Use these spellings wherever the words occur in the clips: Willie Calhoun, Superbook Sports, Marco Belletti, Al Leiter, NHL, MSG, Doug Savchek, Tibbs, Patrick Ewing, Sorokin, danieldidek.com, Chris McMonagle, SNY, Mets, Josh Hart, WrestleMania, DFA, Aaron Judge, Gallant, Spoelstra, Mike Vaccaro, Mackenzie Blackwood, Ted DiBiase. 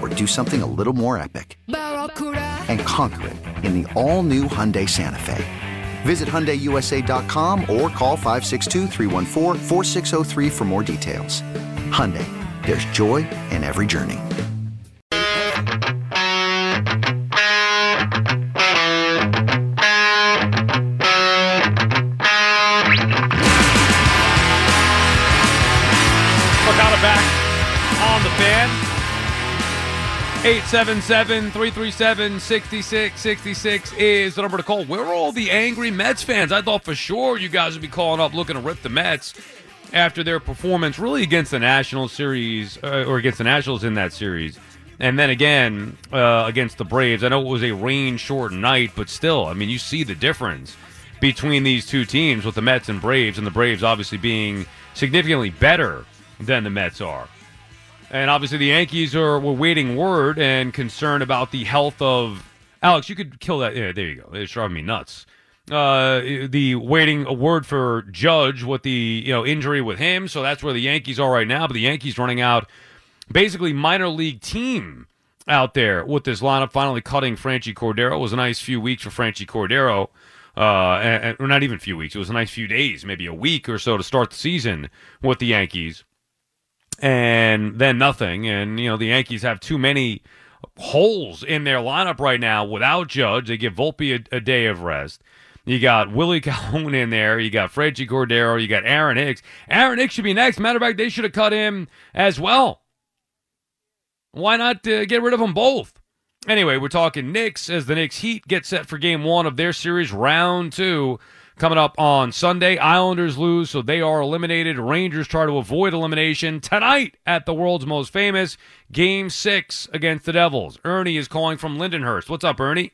or do something a little more epic and conquer it in the all-new Hyundai Santa Fe. Visit HyundaiUSA.com or call 562-314-4603 for more details. Hyundai, there's joy in every journey. We're back on the band. 877-337-6666 is the number to call. Where are all the angry Mets fans? I thought for sure you guys would be calling up looking to rip the Mets after their performance really against the Nationals series, or against the Nationals in that series. And then again, against the Braves. I know it was a rain-short night, but still, I mean, you see the difference between these two teams with the Mets and the Braves obviously being significantly better than the Mets are. And obviously the Yankees were waiting word and concerned about the health of... Alex, you could kill that. Yeah, there you go. It's driving me nuts. The waiting a word for Judge with the injury with him. So that's where the Yankees are right now. But the Yankees running out basically minor league team out there with this lineup. Finally cutting Franchy Cordero. It was a nice few weeks for Franchy Cordero. Or not even a few weeks. It was a nice few days, maybe a week or so to start the season with the Yankees. And then nothing. And, the Yankees have too many holes in their lineup right now without Judge. They give Volpe a day of rest. You got Willie Calhoun in there. You got Franchy Cordero. You got Aaron Hicks. Aaron Hicks should be next. Matter of fact, they should have cut him as well. Why not get rid of them both? Anyway, we're talking Knicks as the Knicks Heat get set for Game 1 of their series, Round 2. Coming up on Sunday, Islanders lose, so they are eliminated. Rangers try to avoid elimination tonight at the world's most famous Game 6 against the Devils. Ernie is calling from Lindenhurst. What's up, Ernie?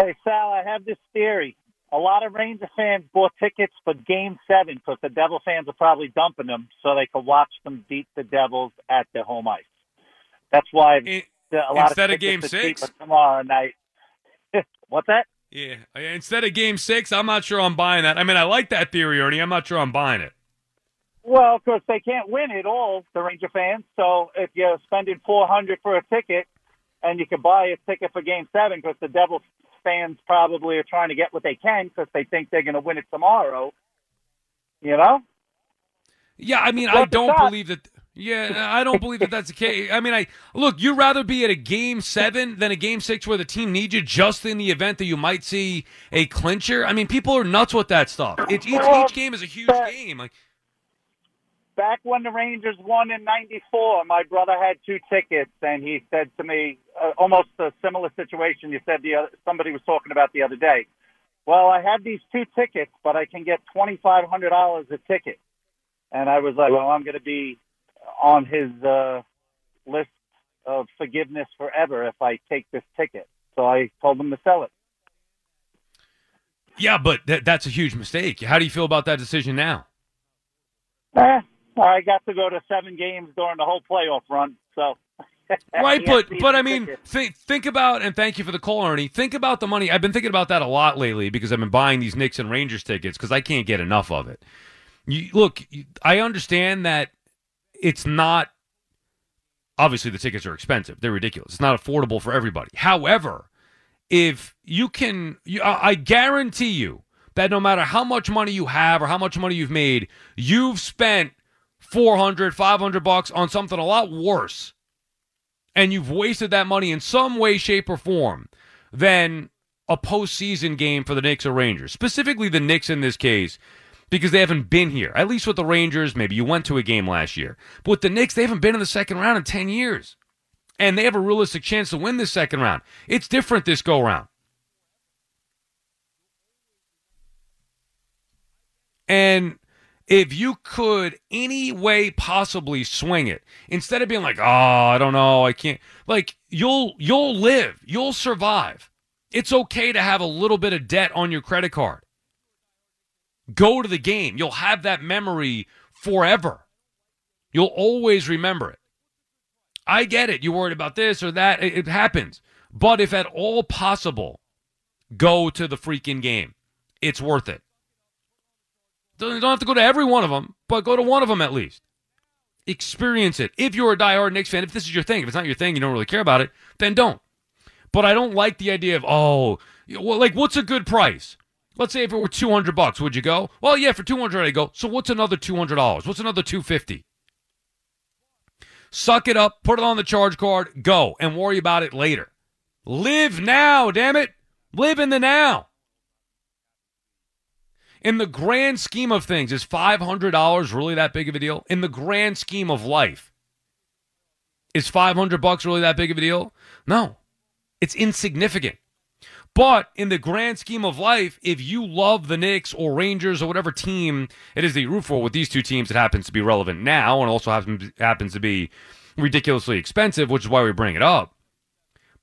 Hey, Sal, I have this theory. A lot of Ranger fans bought tickets for Game 7 because the Devil fans are probably dumping them so they could watch them beat the Devils at their home ice. That's why a lot instead of tickets of Game 6 tomorrow night. What's that? Yeah, instead of Game 6, I'm not sure I'm buying that. I mean, I like that theory, Ernie. I'm not sure I'm buying it. Well, of course, they can't win it all, the Ranger fans. So if you're spending $400 for a ticket and you can buy a ticket for Game 7 because the Devils fans probably are trying to get what they can because they think they're going to win it tomorrow, Yeah, I mean, I don't believe that that's the case. I mean, you'd rather be at a Game 7 than a Game 6 where the team needs you just in the event that you might see a clincher. I mean, people are nuts with that stuff. It's, each game is a huge game. Back when the Rangers won in 94, my brother had 2 tickets, and he said to me, almost a similar situation you said somebody was talking about the other day. Well, I have these 2 tickets, but I can get $2,500 a ticket. And I was like, well, I'm going to be on his list of forgiveness forever if I take this ticket. So I told him to sell it. Yeah, but that's a huge mistake. How do you feel about that decision now? I got to go to 7 games during the whole playoff run, so Right, but I mean, think about, and thank you for the call, Ernie, think about the money. I've been thinking about that a lot lately because I've been buying these Knicks and Rangers tickets because I can't get enough of it. Look, I understand that it's not, obviously the tickets are expensive. They're ridiculous. It's not affordable for everybody. However, if you can, I guarantee you that no matter how much money you have or how much money you've made, you've spent $400, $500 on something a lot worse, and you've wasted that money in some way, shape, or form than a postseason game for the Knicks or Rangers, specifically the Knicks in this case, because they haven't been here. At least with the Rangers, maybe you went to a game last year. But with the Knicks, they haven't been in the second round in 10 years, and they have a realistic chance to win this second round. It's different this go-round. And if you could any way possibly swing it, instead of being like, oh, I don't know, I can't, like, you'll live. You'll survive. It's okay to have a little bit of debt on your credit card. Go to the game. You'll have that memory forever. You'll always remember it. I get it. You're worried about this or that. It happens. But if at all possible, go to the freaking game. It's worth it. You don't have to go to every one of them, but go to one of them at least. Experience it. If you're a diehard Knicks fan, if this is your thing, if it's not your thing, you don't really care about it, then don't. But I don't like the idea of, oh, well, like, what's a good price? Let's say if it were $200, would you go? Well, yeah, for $200 I'd go. So what's another $200? What's another $250? Suck it up, put it on the charge card, go, and worry about it later. Live now, damn it. Live in the now. In the grand scheme of things, is $500 really that big of a deal? In the grand scheme of life, is $500 really that big of a deal? No. It's insignificant. But in the grand scheme of life, if you love the Knicks or Rangers or whatever team it is that you root for, with these two teams, it happens to be relevant now and also happens to be ridiculously expensive, which is why we bring it up.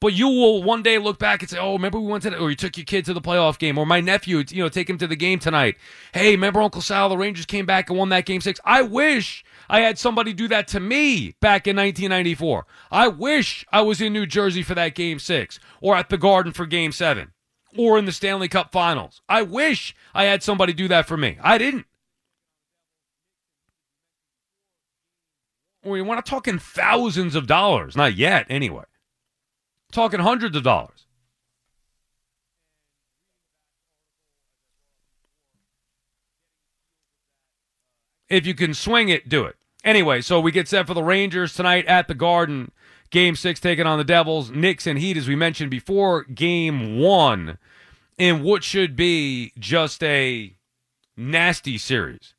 But you will one day look back and say, oh, remember we went to that, or you took your kid to the playoff game, or my nephew, take him to the game tonight. Hey, remember Uncle Sal, the Rangers came back and won that game 6. I wish I had somebody do that to me back in 1994. I wish I was in New Jersey for that game 6, or at the Garden for game 7, or in the Stanley Cup Finals. I wish I had somebody do that for me. I didn't. We're not talking thousands of dollars. Not yet, anyway. Talking hundreds of dollars. If you can swing it, do it. Anyway, so we get set for the Rangers tonight at the Garden. Game 6 taking on the Devils. Knicks and Heat, as we mentioned before, Game 1 in what should be just a nasty series.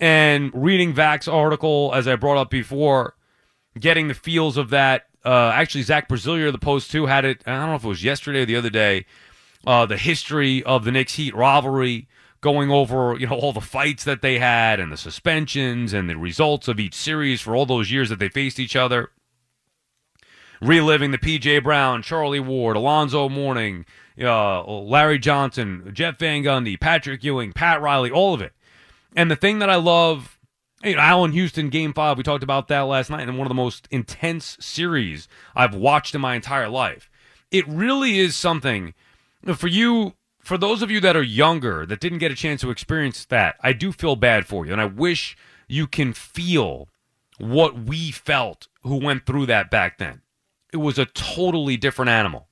And reading Vac's article, as I brought up before, getting the feels of that. Actually, Zach Brazilier of the Post, too, had it. I don't know if it was yesterday or the other day. The history of the Knicks-Heat rivalry, going over all the fights that they had and the suspensions and the results of each series for all those years that they faced each other. Reliving the P.J. Brown, Charlie Ward, Alonzo Mourning, Larry Johnson, Jeff Van Gundy, Patrick Ewing, Pat Riley, all of it. And the thing that I love... Allen Houston, Game 5, we talked about that last night, and one of the most intense series I've watched in my entire life. It really is something. For you, for those of you that are younger, that didn't get a chance to experience that, I do feel bad for you, and I wish you can feel what we felt who went through that back then. It was a totally different animal.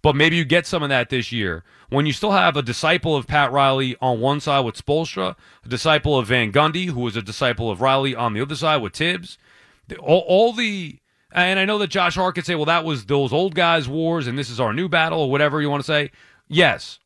But maybe you get some of that this year when you still have a disciple of Pat Riley on one side with Spoelstra, a disciple of Van Gundy, who was a disciple of Riley, on the other side with Tibbs. And I know that Josh Hart could say, well, that was those old guys' wars and this is our new battle, or whatever you want to say. Yes.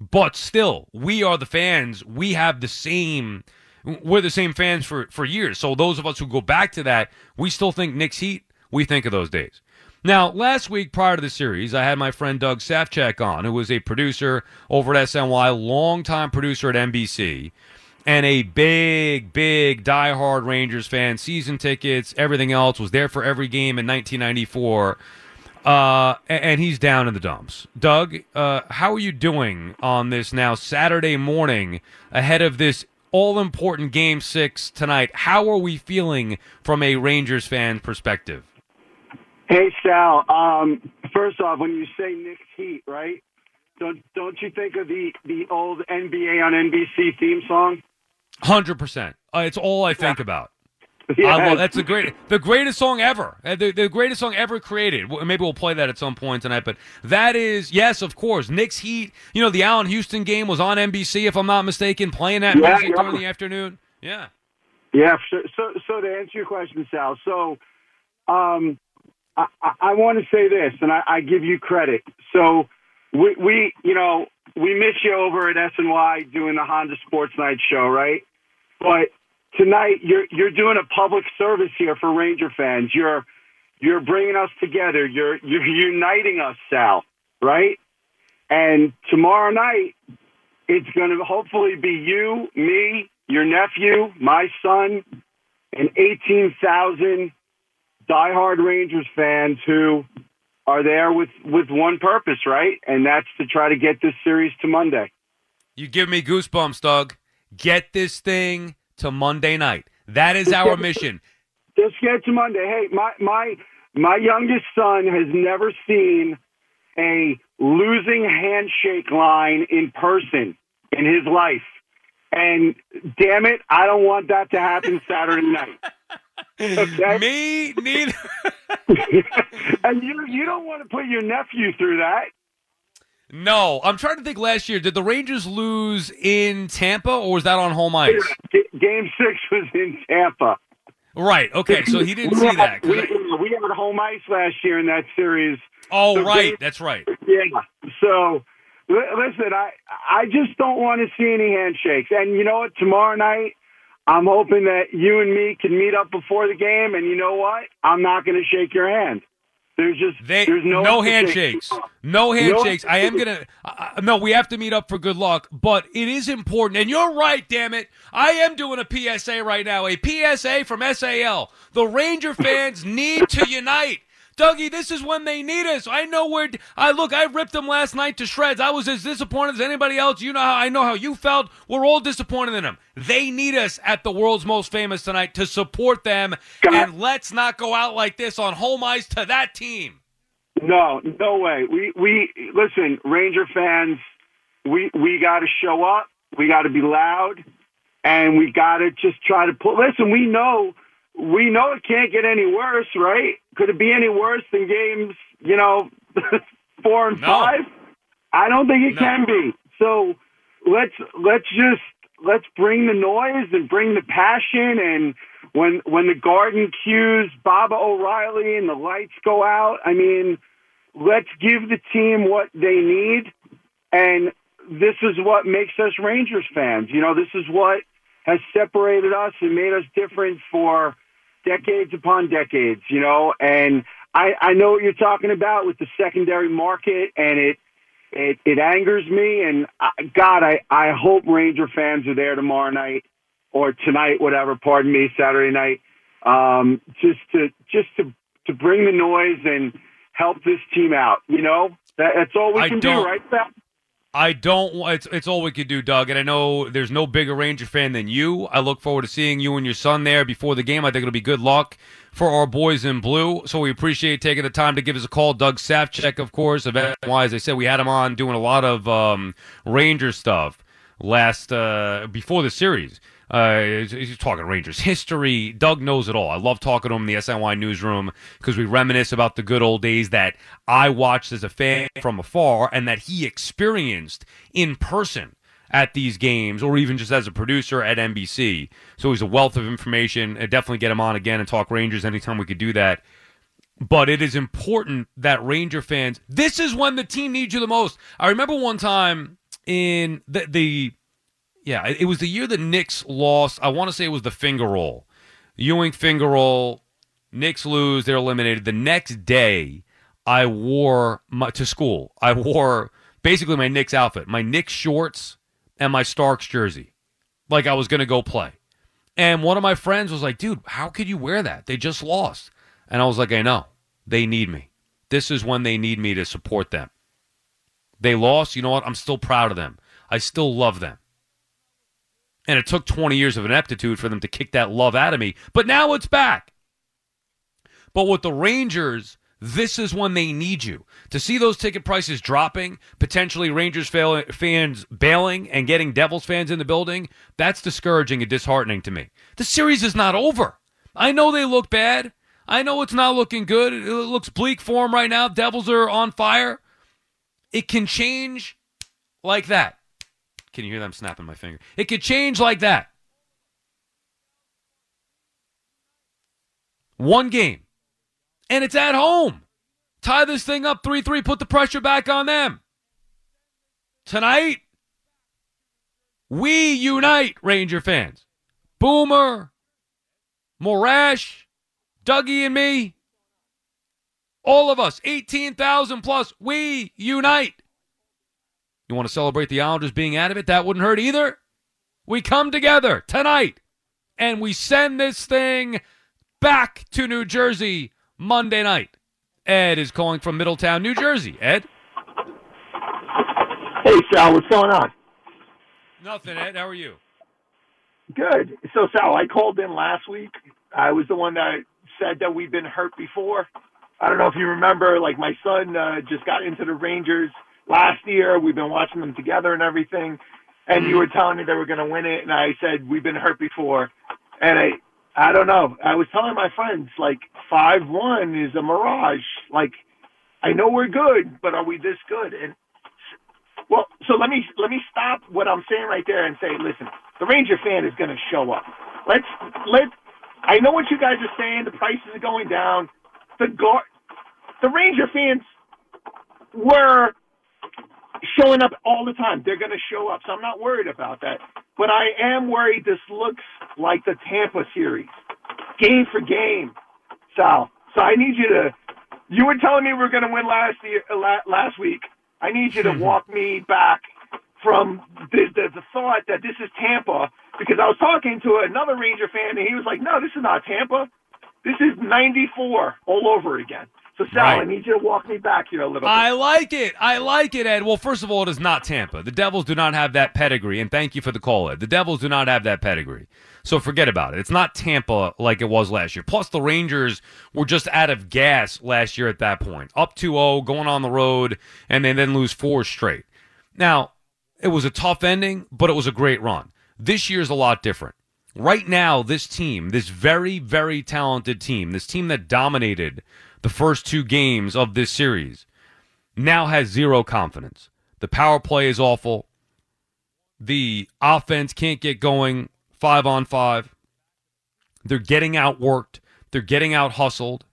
But still, we are the fans. We're the same fans for years. So those of us who go back to that, we still think Knicks Heat, we think of those days. Now, last week prior to the series, I had my friend Doug Safchak on, who was a producer over at SNY, longtime producer at NBC, and a big, big diehard Rangers fan, season tickets, everything else, was there for every game in 1994, and he's down in the dumps. Doug, how are you doing on this now Saturday morning ahead of this all-important Game 6 tonight. How are we feeling from a Rangers fan perspective? Hey, Sal. First off, when you say Knicks Heat, right, don't you think of the old NBA on NBC theme song? 100%. It's all I think about. Yeah. That's the greatest song ever. The greatest song ever created. Maybe we'll play that at some point tonight. But that is, yes, of course, Knicks Heat. You know, the Allen Houston game was on NBC, if I'm not mistaken, playing that music during the afternoon. Yeah. Yeah. So to answer your question, Sal, so I want to say this, and I give you credit. So we miss you over at SNY doing the Honda Sports Night show, right? But tonight, you're doing a public service here for Ranger fans. You're bringing us together. You're uniting us, Sal, right? And tomorrow night, it's going to hopefully be you, me, your nephew, my son, and 18,000 diehard Rangers fans who are there with one purpose, right? And that's to try to get this series to Monday. You give me goosebumps, Doug. Get this thing to Monday night. That is our mission. Just get to Monday. Hey, my youngest son has never seen a losing handshake line in person in his life. And damn it, I don't want that to happen Saturday night. Okay? Me neither. And you don't want to put your nephew through that. No, I'm trying to think. Last year, did the Rangers lose in Tampa, or was that on home ice? Game 6 was in Tampa. Right. Okay, so he didn't see that. We had home ice last year in that series. Oh, so right. That's right. Yeah. So, listen, I just don't want to see any handshakes. And you know what? Tomorrow night, I'm hoping that you and me can meet up before the game. And you know what? I'm not going to shake your hand. There's no handshakes. No handshakes. I am going to – no, we have to meet up for good luck. But it is important. And you're right, damn it. I am doing a PSA right now, a PSA from SAL. The Ranger fans need to unite. Dougie, this is when they need us. I know where I ripped them last night to shreds. I was as disappointed as anybody else. You know how I know how you felt. We're all disappointed in them. They need us at the World's Most Famous tonight to support them. And let's not go out like this on home ice to that team. No way. We listen, Ranger fans, we got to show up. We got to be loud, and we got to just try to pull. Listen, we know it can't get any worse, right? Could it be any worse than games, 4 and 5? I don't think it can be. So let's bring the noise and bring the passion. And when the Garden cues Baba O'Reilly and the lights go out, I mean, let's give the team what they need. And this is what makes us Rangers fans. This is what has separated us and made us different for decades upon decades, and I know what you're talking about with the secondary market, and it angers me, and I hope Ranger fans are there tomorrow night or tonight, whatever, pardon me, Saturday night, just to bring the noise and help this team out, That's all we can do, right, Sal? It's all we could do, Doug, and I know there's no bigger Ranger fan than you. I look forward to seeing you and your son there before the game. I think it'll be good luck for our boys in blue, so we appreciate taking the time to give us a call. Doug Savchek, of course, of SNY. As I said, we had him on doing a lot of Ranger stuff last before the series. He's talking Rangers history. Doug knows it all. I love talking to him in the SNY newsroom because we reminisce about the good old days that I watched as a fan from afar and that he experienced in person at these games or even just as a producer at NBC. So he's a wealth of information. I'd definitely get him on again and talk Rangers anytime we could do that. But it is important that Ranger fans, this is when the team needs you the most. I remember one time in yeah, it was the year the Knicks lost. I want to say it was the finger roll. Ewing finger roll. Knicks lose. They're eliminated. The next day, I wore to school. I wore basically my Knicks outfit, my Knicks shorts, and my Starks jersey, like I was going to go play. And one of my friends was like, dude, how could you wear that? They just lost. And I was like, I know. They need me. This is when they need me to support them. They lost. You know what? I'm still proud of them. I still love them. And it took 20 years of ineptitude for them to kick that love out of me. But now it's back. But with the Rangers, this is when they need you. To see those ticket prices dropping, potentially Rangers fans bailing and getting Devils fans in the building, that's discouraging and disheartening to me. The series is not over. I know they look bad. I know it's not looking good. It looks bleak for them right now. Devils are on fire. It can change like that. Can you hear them snapping my finger? It could change like that. One game. And it's at home. Tie this thing up 3-3. Put the pressure back on them. Tonight, we unite, Ranger fans. Boomer, Morash, Dougie and me. All of us, 18,000 plus, we unite. You want to celebrate the Islanders being out of it? That wouldn't hurt either. We come together tonight, and we send this thing back to New Jersey Monday night. Ed is calling from Middletown, New Jersey. Ed? Hey, Sal, what's going on? Nothing, Ed. How are you? Good. So, Sal, I called in last week. I was the one that said that we've been hurt before. I don't know if you remember, like my son just got into the Rangers last year. We've been watching them together and everything, and you were telling me they were going to win it, and I said, we've been hurt before. And I don't know. I was telling my friends, like, 5-1 is a mirage. Like, I know we're good, but are we this good? And, well, so let me stop what I'm saying right there and say, listen, the Ranger fan is going to show up. I know what you guys are saying. The prices are going down. The Ranger fans were showing up all the time. They're going to show up, so I'm not worried about that. But I am worried this looks like the Tampa series, game for game, Sal. So I need you to – you were telling me we were going to win last week. I need you to walk me back from the thought that this is Tampa, because I was talking to another Ranger fan, and he was like, no, this is not Tampa. This is 94 all over again. So, Sal, right. I need you to walk me back here a little bit. I like it, Ed. Well, first of all, it is not Tampa. The Devils do not have that pedigree, and thank you for the call, Ed. The Devils do not have that pedigree, so forget about it. It's not Tampa like it was last year. Plus, the Rangers were just out of gas last year at that point, up 2-0, going on the road, and then lose four straight. Now, it was a tough ending, but it was a great run. This year's a lot different. Right now, this team, this very, very talented team, this team that dominated the first two games of this series, now has zero confidence. The power play is awful. The offense can't get going 5-on-5. They're getting outworked. They're getting out-hustled.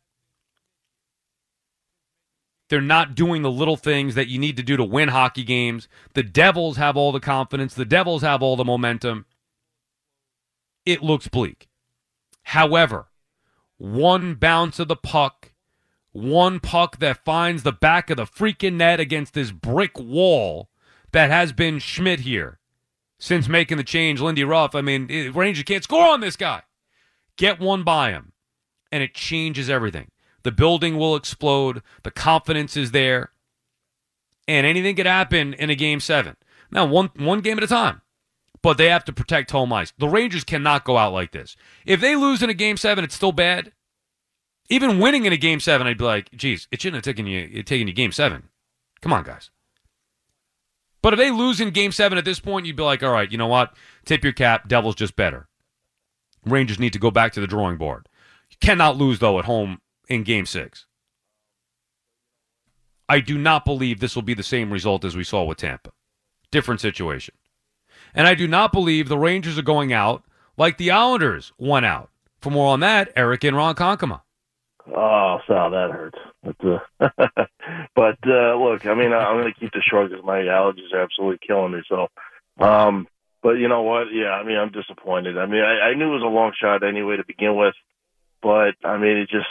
They're not doing the little things that you need to do to win hockey games. The Devils have all the confidence. The Devils have all the momentum. It looks bleak. However, one bounce of the puck, one puck that finds the back of the freaking net against this brick wall that has been Schmid here since making the change, Lindy Ruff. I mean, Ranger can't score on this guy. Get one by him, and it changes everything. The building will explode. The confidence is there. And anything could happen in a Game 7. Now, one game at a time. But they have to protect home ice. The Rangers cannot go out like this. If they lose in a Game 7, it's still bad. Even winning in a Game 7, I'd be like, geez, it shouldn't have taken you Game 7. Come on, guys. But if they lose in Game 7 at this point, you'd be like, all right, you know what? Tip your cap. Devils just better. Rangers need to go back to the drawing board. You cannot lose, though, at home in Game 6. I do not believe this will be the same result as we saw with Tampa. Different situation. And I do not believe the Rangers are going out like the Islanders went out. For more on that, Eric and Ron Konkoma. Oh, Sal, that hurts. But look, I mean, I'm going to keep this short because my allergies are absolutely killing me. So, but you know what? Yeah, I mean, I'm disappointed. I mean, I knew it was a long shot anyway to begin with, but I mean, it just,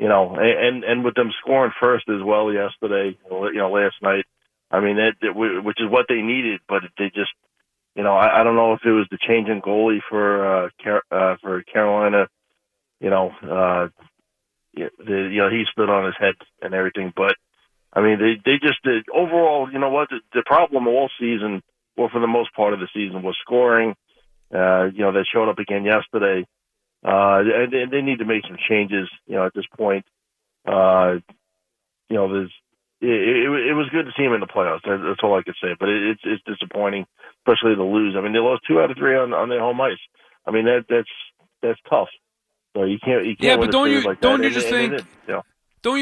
you know, and with them scoring first as well yesterday, you know, last night. I mean, which is what they needed, but they just, you know, I don't know if it was the change in goalie for Carolina, you know. You know, he stood on his head and everything, but I mean, they just did overall. You know what? The problem all season, or for the most part of the season, was scoring, They showed up again yesterday. And they need to make some changes, at this point. It was good to see him in the playoffs. That's all I could say. But it's disappointing, especially to lose. I mean, they lost 2 out of 3 on their home ice. I mean, that's tough. So you can't. Yeah, but don't you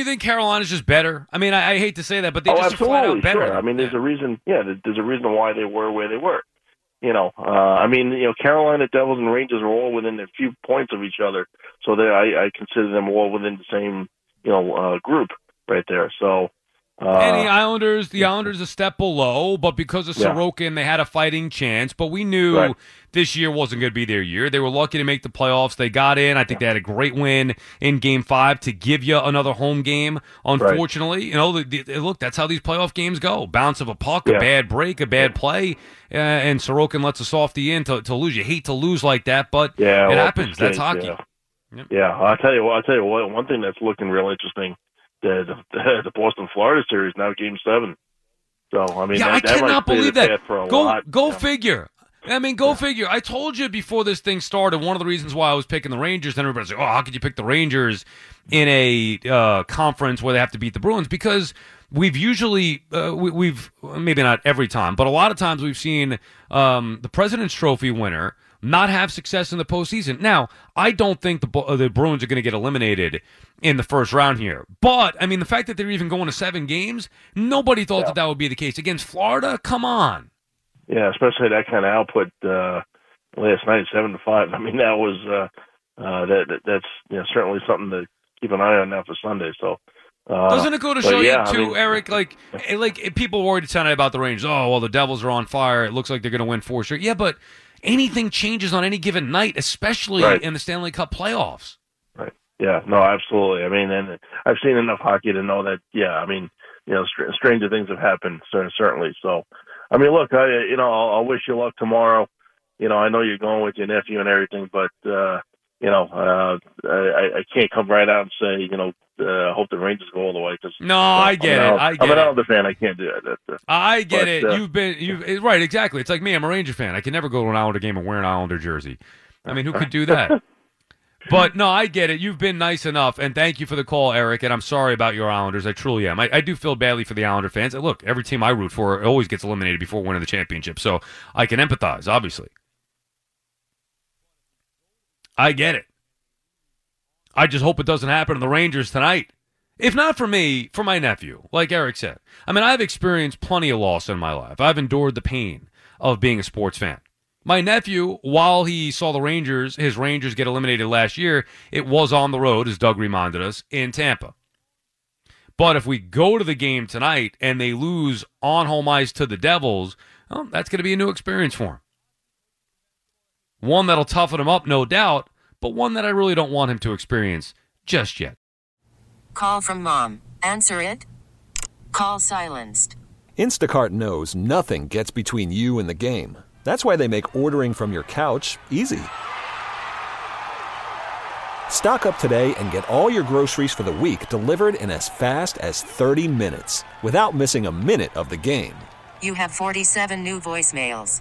think Carolina's just better? I mean, I hate to say that, but they just flat out better. Sure. I mean, there's a reason. Yeah, there's a reason why they were where they were. Carolina, Devils, and Rangers are all within a few points of each other. So I consider them all within the same, group right there. So. And the Islanders a step below, but because of Sorokin, they had a fighting chance. But we knew this year wasn't going to be their year. They were lucky to make the playoffs. They got in. I think they had a great win in Game 5 to give you another home game, unfortunately. Right. Look, that's how these playoff games go. Bounce of a puck, a bad break, a bad play, and Sorokin lets a softie in to lose. You hate to lose like that, but it happens. That's hockey. Yeah. I'll tell you what, one thing that's looking real interesting, the Boston Florida series, now Game 7. So I mean, I cannot believe that. Go figure. I mean, go figure. I told you before this thing started, one of the reasons why I was picking the Rangers, and everybody's like, "Oh, how could you pick the Rangers in a conference where they have to beat the Bruins?" Because we've usually, we've maybe not every time, but a lot of times we've seen the President's Trophy winner not have success in the postseason. Now, I don't think the Bruins are going to get eliminated in the first round here. But, I mean, the fact that they're even going to 7 games, nobody thought that would be the case. Against Florida, come on. Yeah, especially that kind of output last night, 7-5. I mean, that was that's certainly something to keep an eye on now for Sunday. So. Doesn't it go to show Eric? Like people worried tonight about the Rangers. Oh, well, the Devils are on fire. It looks like they're going to win 4 straight. Yeah, but anything changes on any given night, especially in the Stanley Cup playoffs. Right. Yeah. No, absolutely. I mean, and I've seen enough hockey to know that. Yeah. I mean, stranger things have happened. Certainly. So, I mean, look, I'll wish you luck tomorrow. I know you're going with your nephew and everything, but I can't come right out and say, hope the Rangers go all the way. Cause, I'm an Islander fan. I can't do that. I get it. Right, exactly. It's like me. I'm a Ranger fan. I can never go to an Islander game and wear an Islander jersey. I mean, who could do that? But, no, I get it. You've been nice enough, and thank you for the call, Eric, and I'm sorry about your Islanders. I truly am. I do feel badly for the Islander fans. And look, every team I root for always gets eliminated before winning the championship, so I can empathize, obviously. I get it. I just hope it doesn't happen to the Rangers tonight. If not for me, for my nephew, like Eric said. I mean, I've experienced plenty of loss in my life. I've endured the pain of being a sports fan. My nephew, while he saw the Rangers, his Rangers get eliminated last year, it was on the road, as Doug reminded us, in Tampa. But if we go to the game tonight and they lose on home ice to the Devils, well, that's going to be a new experience for him. One that'll toughen him up, no doubt, but one that I really don't want him to experience just yet. Call from mom. Answer it. Call silenced. Instacart knows nothing gets between you and the game. That's why they make ordering from your couch easy. Stock up today and get all your groceries for the week delivered in as fast as 30 minutes without missing a minute of the game. You have 47 new voicemails.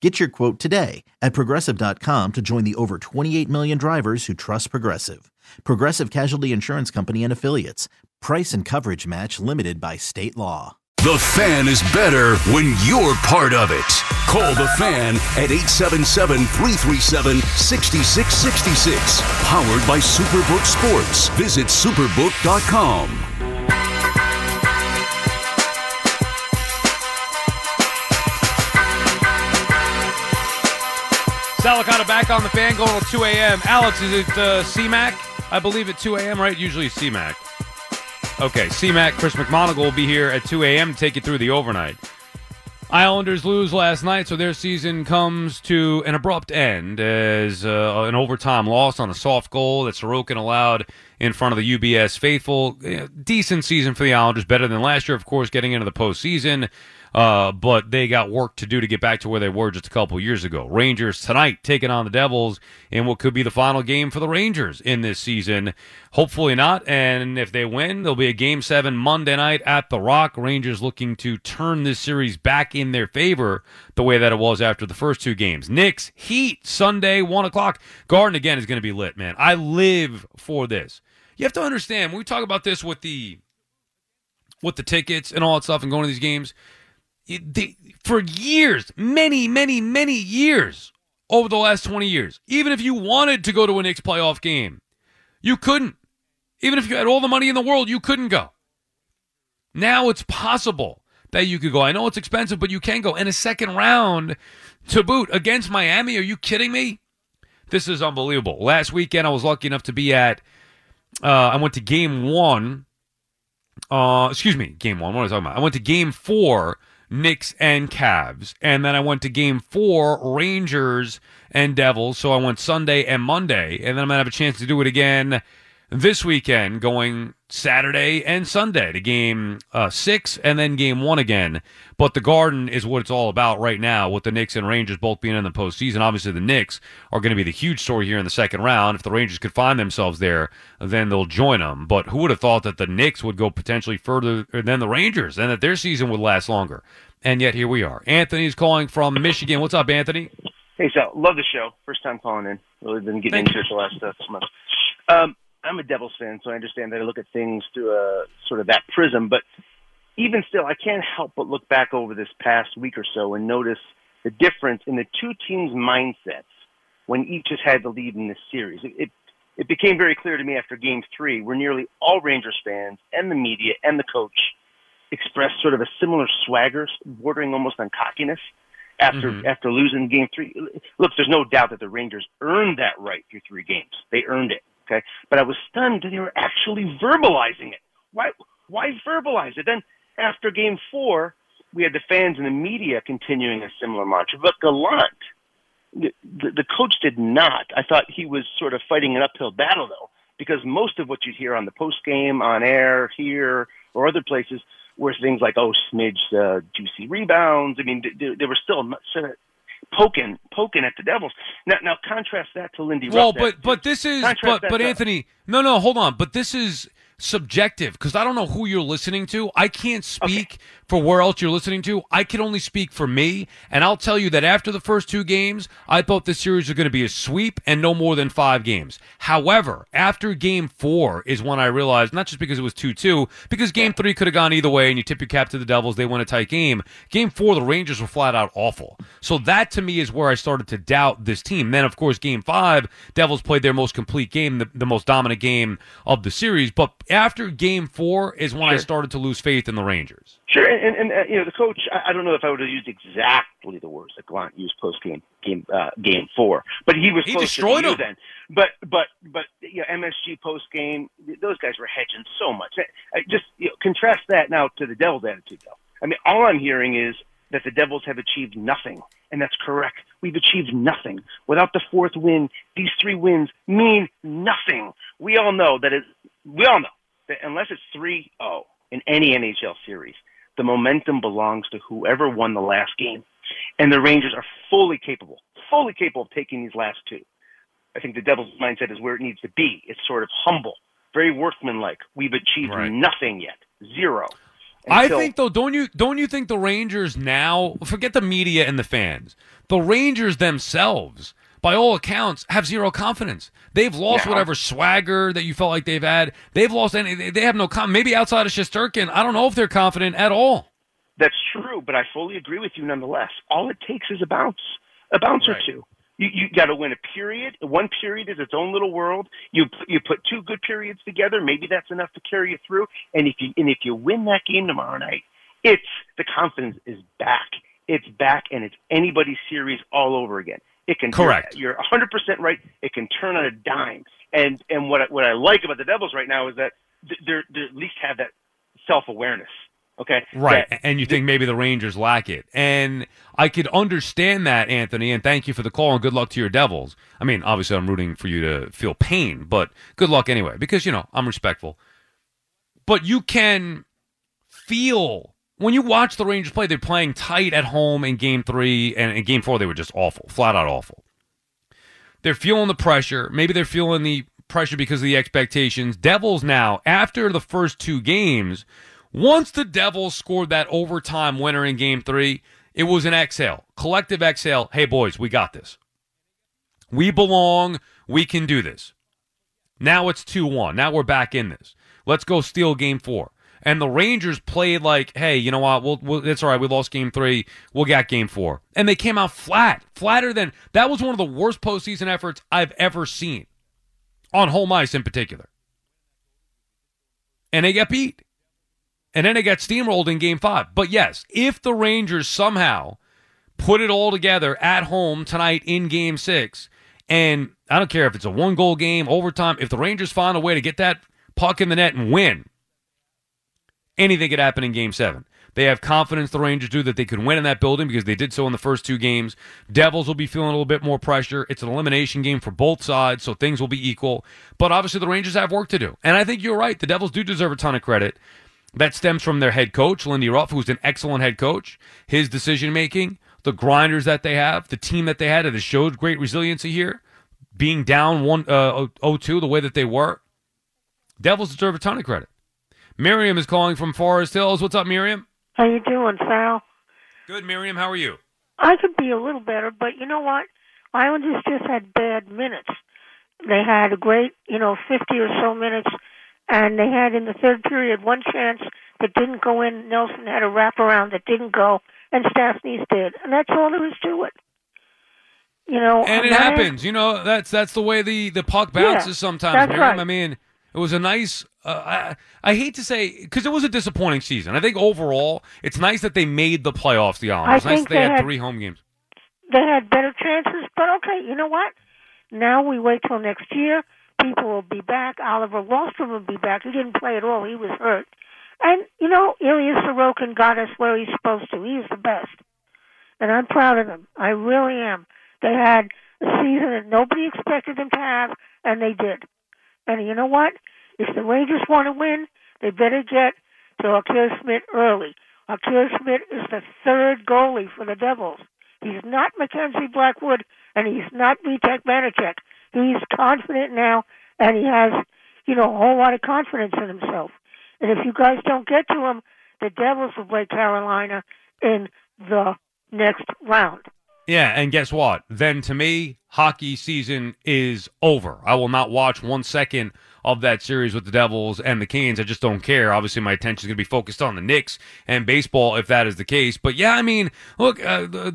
Get your quote today at Progressive.com to join the over 28 million drivers who trust Progressive. Progressive Casualty Insurance Company and Affiliates. Price and coverage match limited by state law. The Fan is better when you're part of it. Call The Fan at 877-337-6666. Powered by Superbook Sports. Visit Superbook.com. Salicata back on The Fan going at 2 a.m. Alex, is it C-Mac? I believe at 2 a.m., right? Usually C-Mac. Okay, C-Mac, Chris McMonagle will be here at 2 a.m. to take you through the overnight. Islanders lose last night, so their season comes to an abrupt end as an overtime loss on a soft goal that Sorokin allowed in front of the UBS faithful. Decent season for the Islanders, better than last year, of course, getting into the postseason. But they got work to do to get back to where they were just a couple years ago. Rangers tonight taking on the Devils in what could be the final game for the Rangers in this season. Hopefully not, and if they win, there'll be a Game 7 Monday night at the Rock. Rangers looking to turn this series back in their favor the way that it was after the first two games. Knicks, Heat, Sunday, 1 o'clock. Garden, again, is going to be lit, man. I live for this. You have to understand, when we talk about this with the tickets and all that stuff and going to these games, for years, many years over the last 20 years, even if you wanted to go to a Knicks playoff game, you couldn't. Even if you had all the money in the world, you couldn't go. Now it's possible that you could go. I know it's expensive, but you can go. And a second round to boot against Miami. Are you kidding me? This is unbelievable. Last weekend, I was lucky enough to be at, I went to game one. Game one. What am I talking about? I went to game four. Knicks and Cavs, and then I went to Game 4, Rangers and Devils, so I went Sunday and Monday, and then I'm going to have a chance to do it again this weekend, going Saturday and Sunday to Game 6 and then Game 1 again, but the Garden is what it's all about right now with the Knicks and Rangers both being in the postseason. Obviously, the Knicks are going to be the huge story here in the second round. If the Rangers could find themselves there, then they'll join them, but who would have thought that the Knicks would go potentially further than the Rangers and that their season would last longer? And yet here we are. Anthony's calling from Michigan. What's up, Anthony? Hey, Sal. Love the show. First time calling in. Really been getting into it the last month. I'm a Devils fan, so I understand that I look at things through a sort of that prism. But even still, I can't help but look back over this past week or so and notice the difference in the two teams' mindsets when each has had the lead in this series. It became very clear to me after Game 3 where nearly all Rangers fans and the media and the coach expressed sort of a similar swagger, bordering almost on cockiness after losing Game 3. Look, there's no doubt that the Rangers earned that right through three games. They earned it. Okay, but I was stunned that they were actually verbalizing it. Why verbalize it? Then after Game 4, we had the fans and the media continuing a similar mantra. But Gallant, the coach did not. I thought he was sort of fighting an uphill battle, though, because most of what you'd hear on the postgame, on air, here, or other places were things like, oh, Schmid's juicy rebounds. I mean, they were still sort of poking at the Devils. Now contrast that to Lindy Ruff. Well, but this is but Anthony, no, hold on. But this is subjective because I don't know who you're listening to. I can't speak for where else you're listening to. I can only speak for me, and I'll tell you that after the first two games, I thought this series was going to be a sweep and no more than 5 games. However, after Game 4 is when I realized, not just because it was 2-2, because Game 3 could have gone either way, and you tip your cap to the Devils, they won a tight game. Game 4, the Rangers were flat out awful. So that, to me, is where I started to doubt this team. Then, of course, Game 5, Devils played their most complete game, the most dominant game of the series, but after Game 4 is when I started to lose faith in the Rangers. Sure, and you know, the coach, I don't know if I would have used exactly the words that Gallant used post-game Game 4, but he was close to you then. But you know, MSG post-game, those guys were hedging so much. I just contrast that now to the Devils' attitude, though. I mean, all I'm hearing is that the Devils have achieved nothing, and that's correct. We've achieved nothing. Without the fourth win, these 3 wins mean nothing. We all know that unless it's 3-0 in any NHL series, the momentum belongs to whoever won the last game. And the Rangers are fully capable of taking these last 2. I think the Devils' mindset is where it needs to be. It's sort of humble, very workmanlike. We've achieved nothing yet. 0. I think, though, don't you think the Rangers now, forget the media and the fans, the Rangers themselves, by all accounts, have 0 confidence. They've lost whatever swagger that you felt like they've had. They've lost any. They have no confidence. Maybe outside of Shesterkin, I don't know if they're confident at all. That's true, but I fully agree with you nonetheless. All it takes is a bounce or two. You got to win a period. One period is its own little world. You put 2 good periods together. Maybe that's enough to carry you through. And if you win that game tomorrow night, it's the confidence is back. It's back, and it's anybody's series all over again. It can correct. You're 100% right. It can turn on a dime. And what I like about the Devils right now is that they at least have that self-awareness. Okay. Right. Yeah. And you think maybe the Rangers lack it. And I could understand that, Anthony, and thank you for the call and good luck to your Devils. I mean, obviously I'm rooting for you to feel pain, but good luck anyway because, you know, I'm respectful. But you can feel when you watch the Rangers play, they're playing tight at home in Game 3, and in Game 4 they were just awful, flat out awful. They're feeling the pressure. Maybe they're feeling the pressure because of the expectations. Devils now, after the first two games, once the Devils scored that overtime winner in Game 3, it was an exhale, collective exhale. Hey, boys, we got this. We belong. We can do this. Now it's 2-1. Now we're back in this. Let's go steal Game 4. And the Rangers played like, hey, you know what? It's all right. We lost Game 3. We'll get Game 4. And they came out flat, flatter than – that was one of the worst postseason efforts I've ever seen, on home ice in particular. And they got beat. And then they got steamrolled in Game 5. But, yes, if the Rangers somehow put it all together at home tonight in Game 6, and I don't care if it's a one-goal game, overtime, if the Rangers find a way to get that – puck in the net and win, anything could happen in Game 7. They have confidence, the Rangers do, that they could win in that building because they did so in the first two games. Devils will be feeling a little bit more pressure. It's an elimination game for both sides, so things will be equal. But obviously the Rangers have work to do. And I think you're right. The Devils do deserve a ton of credit. That stems from their head coach, Lindy Ruff, who's an excellent head coach, his decision-making, the grinders that they have, the team that they had that has showed great resiliency here, being down 0-2 the way that they were. Devils deserve a ton of credit. Miriam is calling from Forest Hills. What's up, Miriam? How you doing, Sal? Good, Miriam. How are you? I could be a little better, but you know what? Islanders just had bad minutes. They had a great, 50 or so minutes, and they had in the third period one chance that didn't go in. Nelson had a wraparound that didn't go, and Stastny's did. And that's all there is to it. And it happens. That's the way the puck bounces sometimes, that's Miriam. Right. I mean... It was a nice, I hate to say, because it was a disappointing season. I think overall, it's nice that they made the playoffs, the Islanders. It's nice that they had three home games. They had better chances, but okay, you know what? Now we wait till next year. People will be back. Oliver Wallstrom will be back. He didn't play at all. He was hurt. And, Ilya Sorokin got us where he's supposed to. He is the best. And I'm proud of them. I really am. They had a season that nobody expected them to have, and they did. And you know what? If the Rangers want to win, they better get to Schmid early. Schmid is the third goalie for the Devils. He's not Mackenzie Blackwood, and he's not Vitek Vanacek. He's confident now, and he has, a whole lot of confidence in himself. And if you guys don't get to him, the Devils will play Carolina in the next round. Yeah, and guess what? Then to me, hockey season is over. I will not watch 1 second of that series with the Devils and the Canes. I just don't care. Obviously, my attention is going to be focused on the Knicks and baseball if that is the case. But, yeah, I mean, look,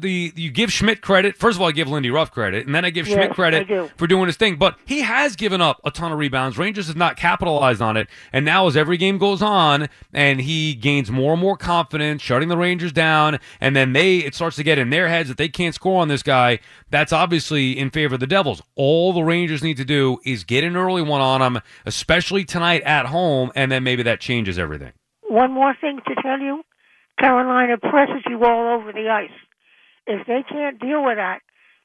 you give Schmid credit. First of all, I give Lindy Ruff credit, and then I give Schmid credit for doing his thing. But he has given up a ton of rebounds. Rangers has not capitalized on it. And now as every game goes on and he gains more and more confidence, shutting the Rangers down, and then it starts to get in their heads that they can't score on this guy, that's obviously in favor of the Devils. All the Rangers need to do is get an early one on them, especially tonight at home, and then maybe that changes everything. One more thing to tell you, Carolina presses you all over the ice. If they can't deal with that,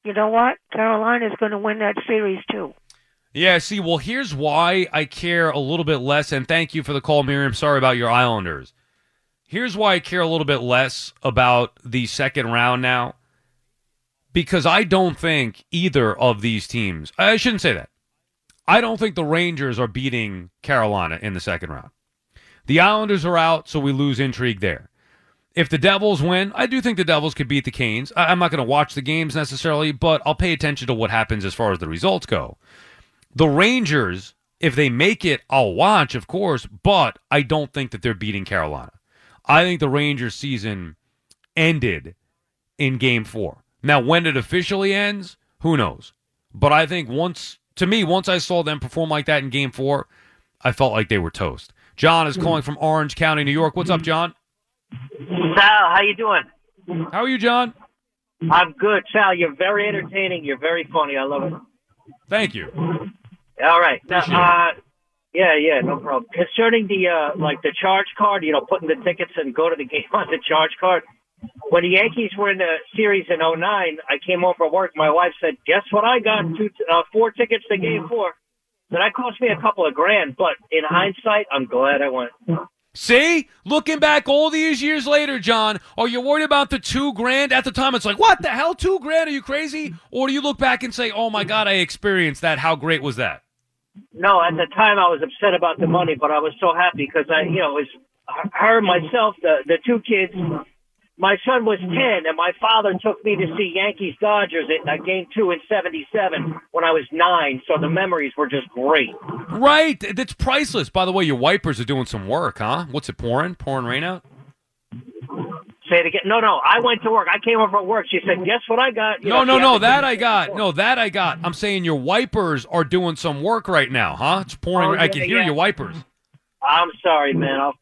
you know what? Carolina's going to win that series too. Yeah, see, well, here's why I care a little bit less, and thank you for the call, Miriam. Sorry about your Islanders. Here's why I care a little bit less about the second round now, because I don't think either of these teams – I shouldn't say that. I don't think the Rangers are beating Carolina in the second round. The Islanders are out, so we lose intrigue there. If the Devils win, I do think the Devils could beat the Canes. I'm not going to watch the games necessarily, but I'll pay attention to what happens as far as the results go. The Rangers, if they make it, I'll watch, of course, but I don't think that they're beating Carolina. I think the Rangers season ended in Game 4. Now, when it officially ends, who knows? But I think once I saw them perform like that in Game 4, I felt like they were toast. John is calling from Orange County, New York. What's up, John? Sal, how you doing? How are you, John? I'm good, Sal. You're very entertaining. You're very funny. I love it. Thank you. All right. Now, Yeah, no problem. Concerning the the charge card, putting the tickets and go to the game on the charge card. When the Yankees were in the series in 2009, I came home from work. My wife said, "Guess what? I got four tickets to Game 4. So that cost me a couple of grand, but in hindsight, I'm glad I went." See? Looking back all these years later, John, are you worried about the $2,000? At the time, it's like, what the hell, $2,000? Are you crazy? Or do you look back and say, oh, my God, I experienced that. How great was that? No, at the time, I was upset about the money, but I was so happy because, it was her, myself, the two kids. My son was 10, and my father took me to see Yankees-Dodgers at Game 2 in 1977 when I was 9, so the memories were just great. Right. It's priceless. By the way, your wipers are doing some work, huh? What's it, pouring? Pouring rain out? Say it again. No, I went to work. I came over from work. She said, guess what I got? That I got. I'm saying your wipers are doing some work right now, huh? It's pouring. Oh, yeah, I can hear your wipers. I'm sorry, man.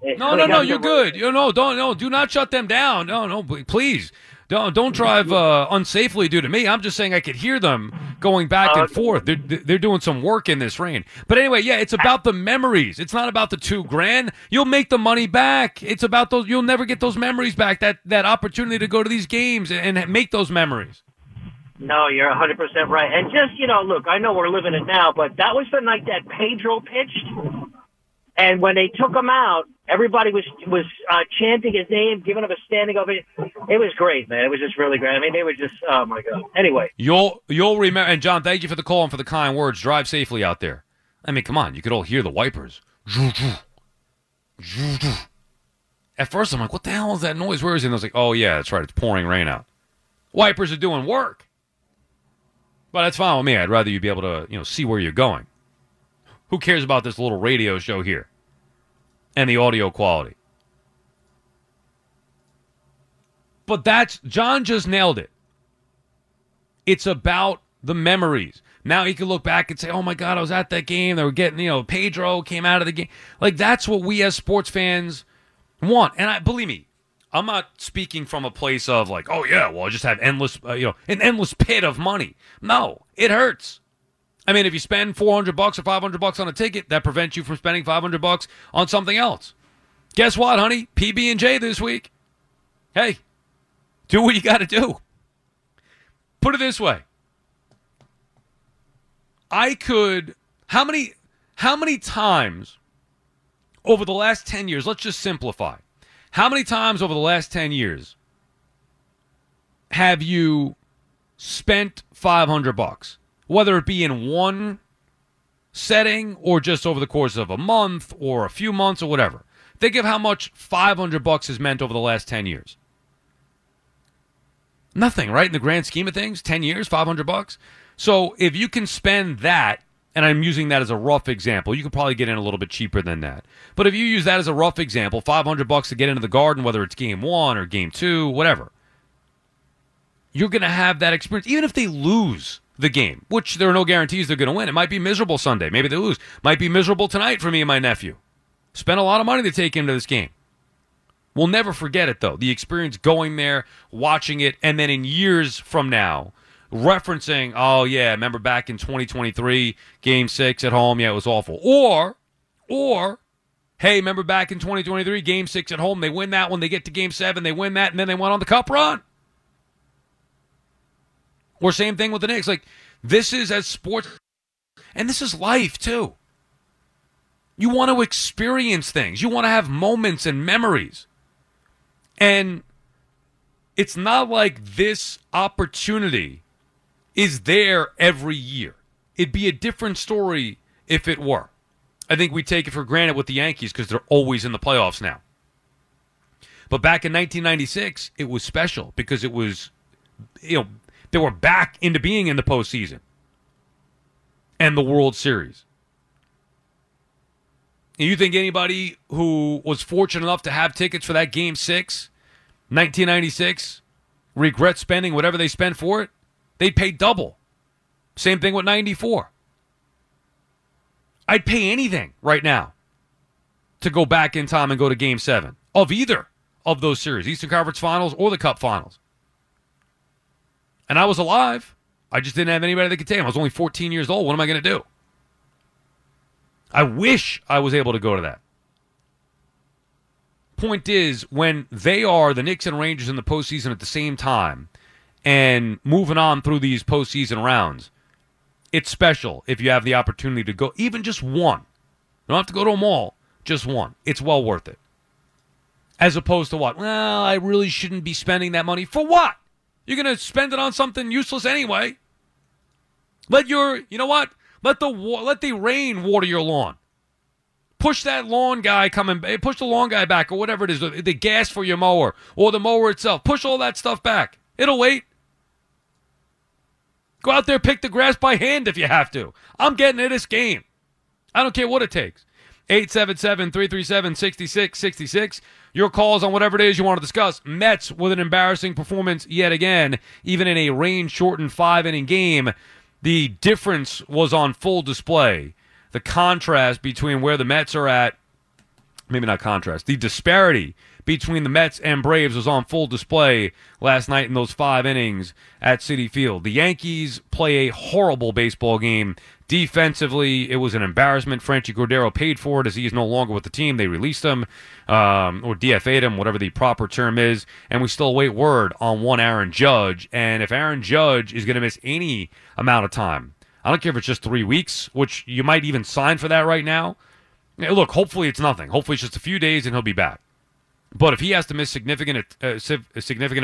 No, you're good. Do not shut them down. No, please. Don't drive unsafely due to me. I'm just saying I could hear them going back and forth. They're doing some work in this rain. But anyway, yeah, it's about the memories. It's not about the $2,000. You'll make the money back. It's about those. You'll never get those memories back, that opportunity to go to these games and make those memories. No, you're 100% right. And just, look, I know we're living it now, but that was the night that Pedro pitched. And when they took him out, everybody was chanting his name, giving him a standing ovation. It was great, man. It was just really great. I mean, they were just, oh, my God. Anyway. You'll remember. And, John, thank you for the call and for the kind words. Drive safely out there. I mean, come on. You could all hear the wipers. At first, I'm like, what the hell is that noise? Where is it? And I was like, oh, yeah, that's right. It's pouring rain out. Wipers are doing work. But that's fine with me. I'd rather you be able to, see where you're going. Who cares about this little radio show here and the audio quality? But John just nailed it. It's about the memories. Now he can look back and say, oh, my God, I was at that game. They were getting, Pedro came out of the game. Like, that's what we as sports fans want. And believe me, I'm not speaking from a place of like, oh, yeah, well, I just have endless, an endless pit of money. No, it hurts. I mean, if you spend $400 or $500 on a ticket, that prevents you from spending $500 on something else. Guess what, honey? PB&J this week. Hey, do what you got to do. Put it this way. I could. How many times over the last 10 years? Let's just simplify. How many times over the last 10 years have you spent $500? Whether it be in one setting or just over the course of a month or a few months or whatever. Think of how much $500 has meant over the last 10 years. Nothing, right? In the grand scheme of things, 10 years, $500. So if you can spend that, and I'm using that as a rough example, you could probably get in a little bit cheaper than that. But if you use that as a rough example, $500 to get into the Garden, whether it's game 1 or game 2, whatever, you're going to have that experience. Even if they lose the game, which there are no guarantees they're going to win. It might be miserable Sunday. Maybe they lose. Might be miserable tonight for me and my nephew. Spent a lot of money to take him to this game. We'll never forget it, though. The experience going there, watching it, and then in years from now, referencing, oh, yeah, remember back in 2023, Game 6 at home, yeah, it was awful. Or, hey, remember back in 2023, Game 6 at home, they win that one, they get to Game 7, they win that, and then they went on the cup run. Or same thing with the Knicks. Like, this is as sports, and this is life, too. You want to experience things. You want to have moments and memories. And it's not like this opportunity is there every year. It'd be a different story if it were. I think we take it for granted with the Yankees because they're always in the playoffs now. But back in 1996, it was special because it was, they were back into being in the postseason and the World Series. And you think anybody who was fortunate enough to have tickets for that Game 6, 1996, regret spending whatever they spent for it? They'd pay double. Same thing with 94. I'd pay anything right now to go back in time and go to Game 7 of either of those series, Eastern Conference Finals or the Cup Finals. And I was alive. I just didn't have anybody that could take him. I was only 14 years old. What am I going to do? I wish I was able to go to that. Point is, when they are the Knicks and Rangers in the postseason at the same time and moving on through these postseason rounds, it's special if you have the opportunity to go, even just one. You don't have to go to them all, just one. It's well worth it. As opposed to what? Well, I really shouldn't be spending that money. For what? You're going to spend it on something useless anyway. Let the rain water your lawn. Push the lawn guy back, or whatever it is, the gas for your mower, or the mower itself. Push all that stuff back. It'll wait. Go out there, pick the grass by hand if you have to. I'm getting to this game. I don't care what it takes. 877-337-6666. Your calls on whatever it is you want to discuss. Mets with an embarrassing performance yet again, even in a rain-shortened five-inning game. The difference was on full display. The contrast between where the Mets are at, maybe not contrast, the disparity between the Mets and Braves was on full display last night in those five innings at Citi Field. The Yankees play a horrible baseball game. Defensively, it was an embarrassment. Franchy Cordero paid for it as he is no longer with the team. They released him or DFA'd him, whatever the proper term is, and we still await word on one Aaron Judge. And if Aaron Judge is going to miss any amount of time, I don't care if it's just 3 weeks, which you might even sign for that right now. Look, hopefully it's nothing. Hopefully it's just a few days and he'll be back. But if he has to miss a significant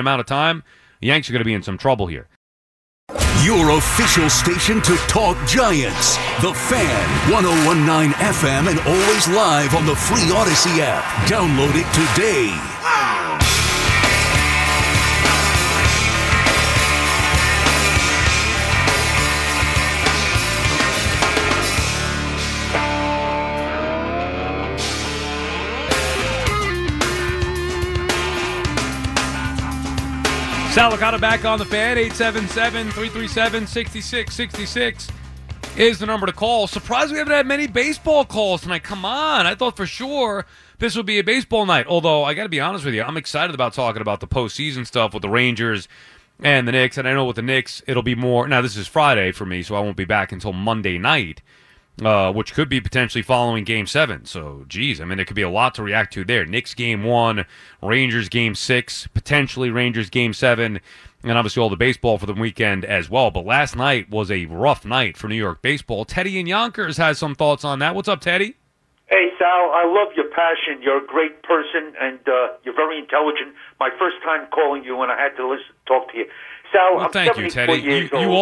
amount of time, the Yanks are going to be in some trouble here. Your official station to talk Giants. The Fan, 101.9 FM and always live on the free Odyssey app. Download it today. Salicata back on the Fan. 877-337-6666 is the number to call. Surprised we haven't had many baseball calls tonight. Come on. I thought for sure this would be a baseball night. Although, I got to be honest with you, I'm excited about talking about the postseason stuff with the Rangers and the Knicks. And I know with the Knicks, it'll be more. Now, this is Friday for me, so I won't be back until Monday night, which could be potentially following Game 7. So, geez, I mean, there could be a lot to react to there. Knicks Game 1, Rangers Game 6, potentially Rangers Game 7, and obviously all the baseball for the weekend as well. But last night was a rough night for New York baseball. Teddy in Yonkers has some thoughts on that. What's up, Teddy? Hey, Sal, I love your passion. You're a great person, and you're very intelligent. My first time calling you, and I had to talk to you. Sal, well, thank you, Teddy. You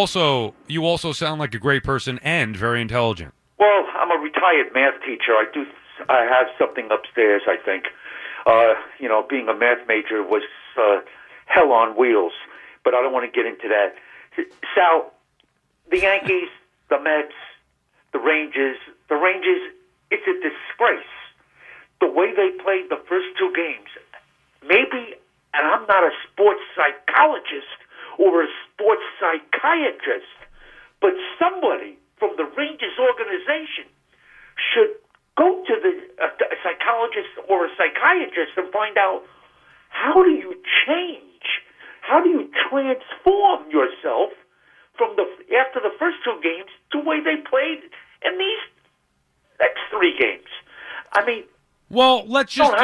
also sound like a great person and very intelligent. Well, I'm a retired math teacher. I have something upstairs, I think. Being a math major was hell on wheels, but I don't want to get into that. Sal, the Yankees, the Mets, the Rangers, it's a disgrace. The way they played the first two games, maybe, and I'm not a sports psychologist or a sports psychiatrist, but somebody from the Rangers organization should go to a psychologist or a psychiatrist and find out, how do you change? How do you transform yourself after the first two games to the way they played in these next three games? I mean, well, let's just do it.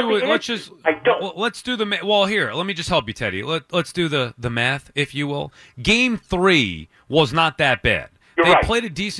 Here, let me just help you, Teddy. Let's do the math, if you will. Game 3 was not that bad. They played a decent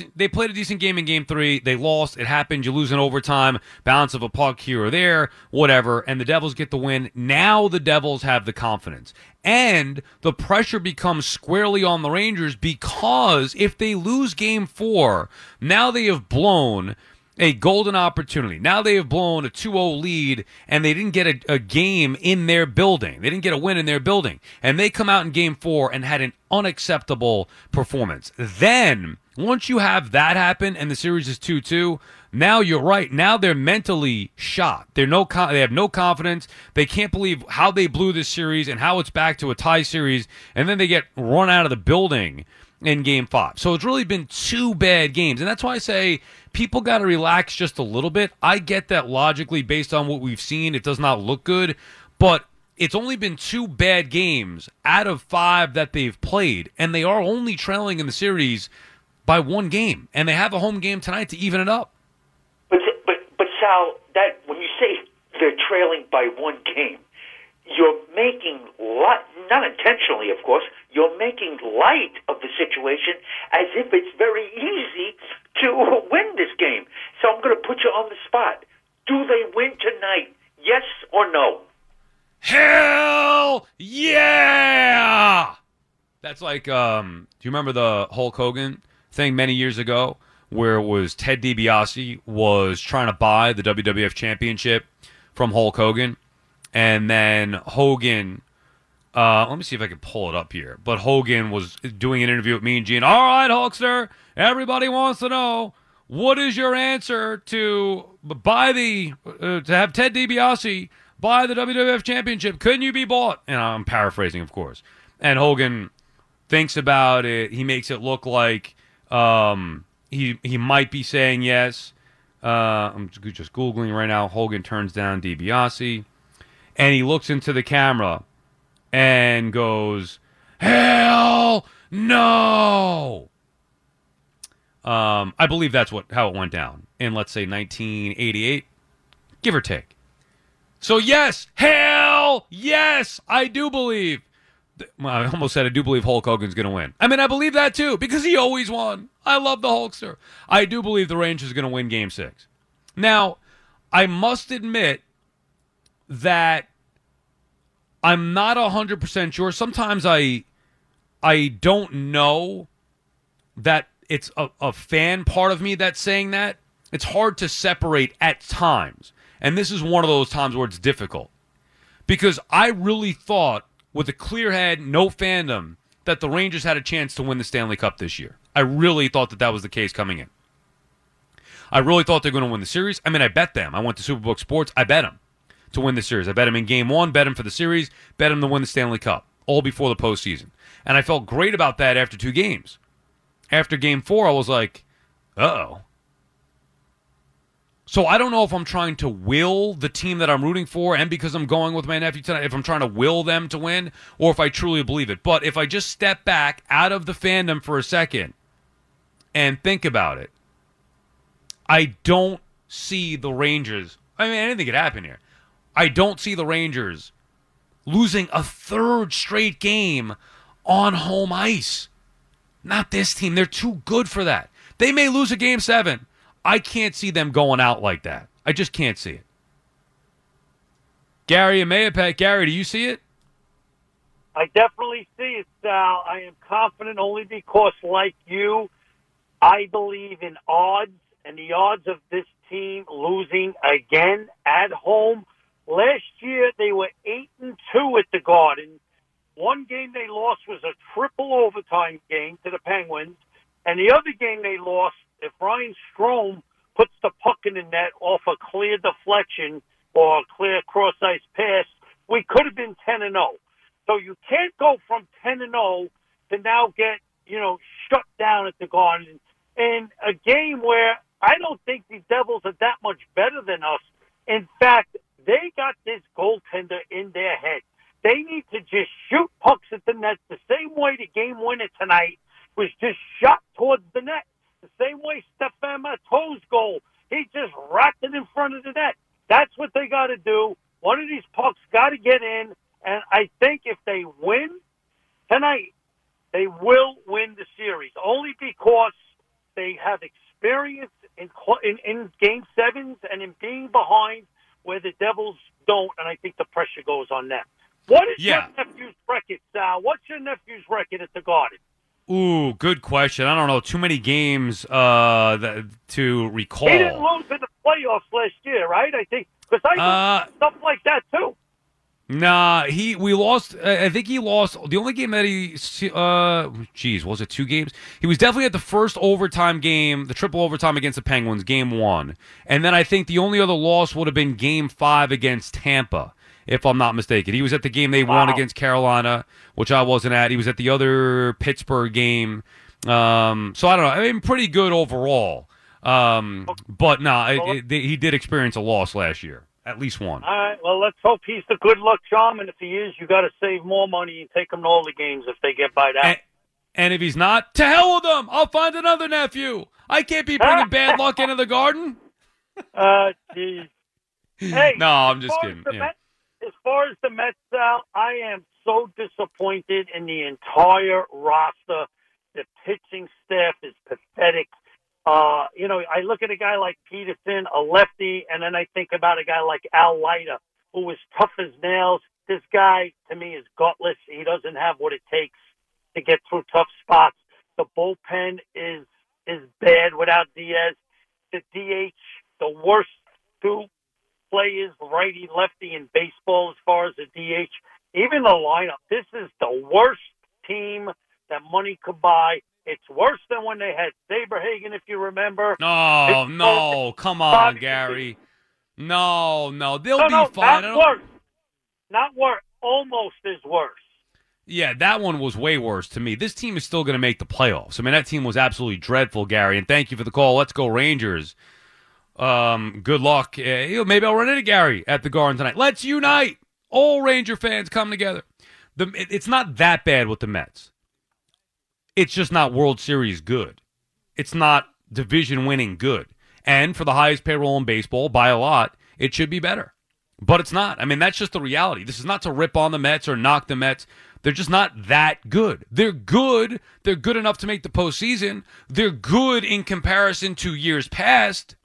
game in Game 3. They lost. It happened. You lose in overtime. Bounce of a puck here or there, whatever. And the Devils get the win. Now the Devils have the confidence. And the pressure becomes squarely on the Rangers, because if they lose Game 4, now they have blown a golden opportunity. Now they have blown a 2-0 lead, and they didn't get a game in their building. They didn't get a win in their building. And they come out in Game 4 and had an unacceptable performance. Then, once you have that happen and the series is 2-2, now you're right. Now they're mentally shot. They have no confidence. They can't believe how they blew this series and how it's back to a tie series, and then they get run out of the building in Game 5. So it's really been two bad games, and that's why I say people got to relax just a little bit. I get that logically, based on what we've seen, it does not look good, but it's only been two bad games out of 5 that they've played, and they are only trailing in the series by one game, and they have a home game tonight to even it up. But Sal, that when you say they're trailing by one game, you're making light, not intentionally, of course, you're making light of the situation as if it's very easy to win this game. So I'm going to put you on the spot. Do they win tonight? Yes or no? Hell yeah! That's like, do you remember the Hulk Hogan thing many years ago where it was Ted DiBiase was trying to buy the WWF Championship from Hulk Hogan? And then Hogan, let me see if I can pull it up here. But Hogan was doing an interview with me and Gene. All right, Hulkster, everybody wants to know, what is your answer to buy the to have Ted DiBiase buy the WWF Championship? Couldn't you be bought? And I'm paraphrasing, of course. And Hogan thinks about it. He makes it look like he might be saying yes. I'm just Googling right now. Hogan turns down DiBiase. And he looks into the camera and goes, hell no! I believe that's how it went down in, let's say, 1988, give or take. So yes, hell yes, I do believe. Well, I almost said I do believe Hulk Hogan's going to win. I mean, I believe that too because he always won. I love the Hulkster. I do believe the Rangers are going to win Game 6. Now, I must admit that I'm not 100% sure. Sometimes I don't know that it's a fan part of me that's saying that. It's hard to separate at times. And this is one of those times where it's difficult. Because I really thought, with a clear head, no fandom, that the Rangers had a chance to win the Stanley Cup this year. I really thought that was the case coming in. I really thought they were going to win the series. I mean, I bet them. I went to Superbook Sports. I bet them to win the series. I bet him in Game 1, bet him for the series, bet him to win the Stanley Cup, all before the postseason. And I felt great about that after two games. After Game 4, I was like, uh-oh. So I don't know if I'm trying to will the team that I'm rooting for, and because I'm going with my nephew tonight, if I'm trying to will them to win, or if I truly believe it. But if I just step back out of the fandom for a second and think about it, I don't see the Rangers. I mean, anything could happen here. I don't see the Rangers losing a third straight game on home ice. Not this team. They're too good for that. They may lose a Game 7. I can't see them going out like that. I just can't see it. Gary and Mayapat. Gary, do you see it? I definitely see it, Sal. I am confident only because, like you, I believe in odds, and the odds of this team losing again at home. Last year, they were 8-2 at the Garden. One game they lost was a triple overtime game to the Penguins. And the other game they lost, if Ryan Strome puts the puck in the net off a clear deflection or a clear cross-ice pass, we could have been 10-0. So you can't go from 10-0 to now get, shut down at the Garden in a game where I don't think the Devils are that much better than us. In fact, they got this goaltender in their head. They need to just shoot pucks at the net the same way the game winner tonight was just shot towards the net. The same way Stéphane Matteau's goal, he just wrapped it in front of the net. That's what they got to do. One of these pucks got to get in, and I think if they win tonight, they will win the series, only because they have experience in Game 7s and in being behind where the Devils don't, and I think the pressure goes on them. What is your nephew's record, Sal? What's your nephew's record at the Garden? Ooh, good question. I don't know. Too many games to recall. He didn't lose in the playoffs last year, right? I think. Because I stuff like that, too. Nah, we lost. I think he lost. The only game that he, was it two games? He was definitely at the first overtime game, the triple overtime against the Penguins, Game 1. And then I think the only other loss would have been Game 5 against Tampa, if I'm not mistaken. He was at the game they won against Carolina, which I wasn't at. He was at the other Pittsburgh game. So I don't know. I mean, pretty good overall. But he did experience a loss last year. At least one. All right, well, let's hope he's the good luck charm, and if he is, you got to save more money and take him to all the games if they get by that. And if he's not, to hell with them! I'll find another nephew! I can't be bringing bad luck into the Garden! Geez. Hey, no, I'm just kidding. Mets, as far as the Mets, Sal, I am so disappointed in the entire roster. The pitching staff is pathetic. You know, I look at a guy like Peterson, a lefty, and then I think about a guy like Al Leiter, who is tough as nails. This guy, to me, is gutless. He doesn't have what it takes to get through tough spots. The bullpen is bad without Diaz. The DH, the worst two players, righty, lefty in baseball as far as the DH. Even the lineup, this is the worst team that money could buy. It's worse than when they had Saberhagen, if you remember. Oh, no. Come on, Gary. No. They'll be fine. Not worse. Almost is worse. Yeah, that one was way worse to me. This team is still going to make the playoffs. I mean, that team was absolutely dreadful, Gary. And thank you for the call. Let's go, Rangers. Good luck. Maybe I'll run into Gary at the Garden tonight. Let's unite. All Ranger fans come together. It's not that bad with the Mets. It's just not World Series good. It's not division-winning good. And for the highest payroll in baseball, by a lot, it should be better. But it's not. I mean, that's just the reality. This is not to rip on the Mets or knock the Mets. They're just not that good. They're good. They're good enough to make the postseason. They're good in comparison to years past.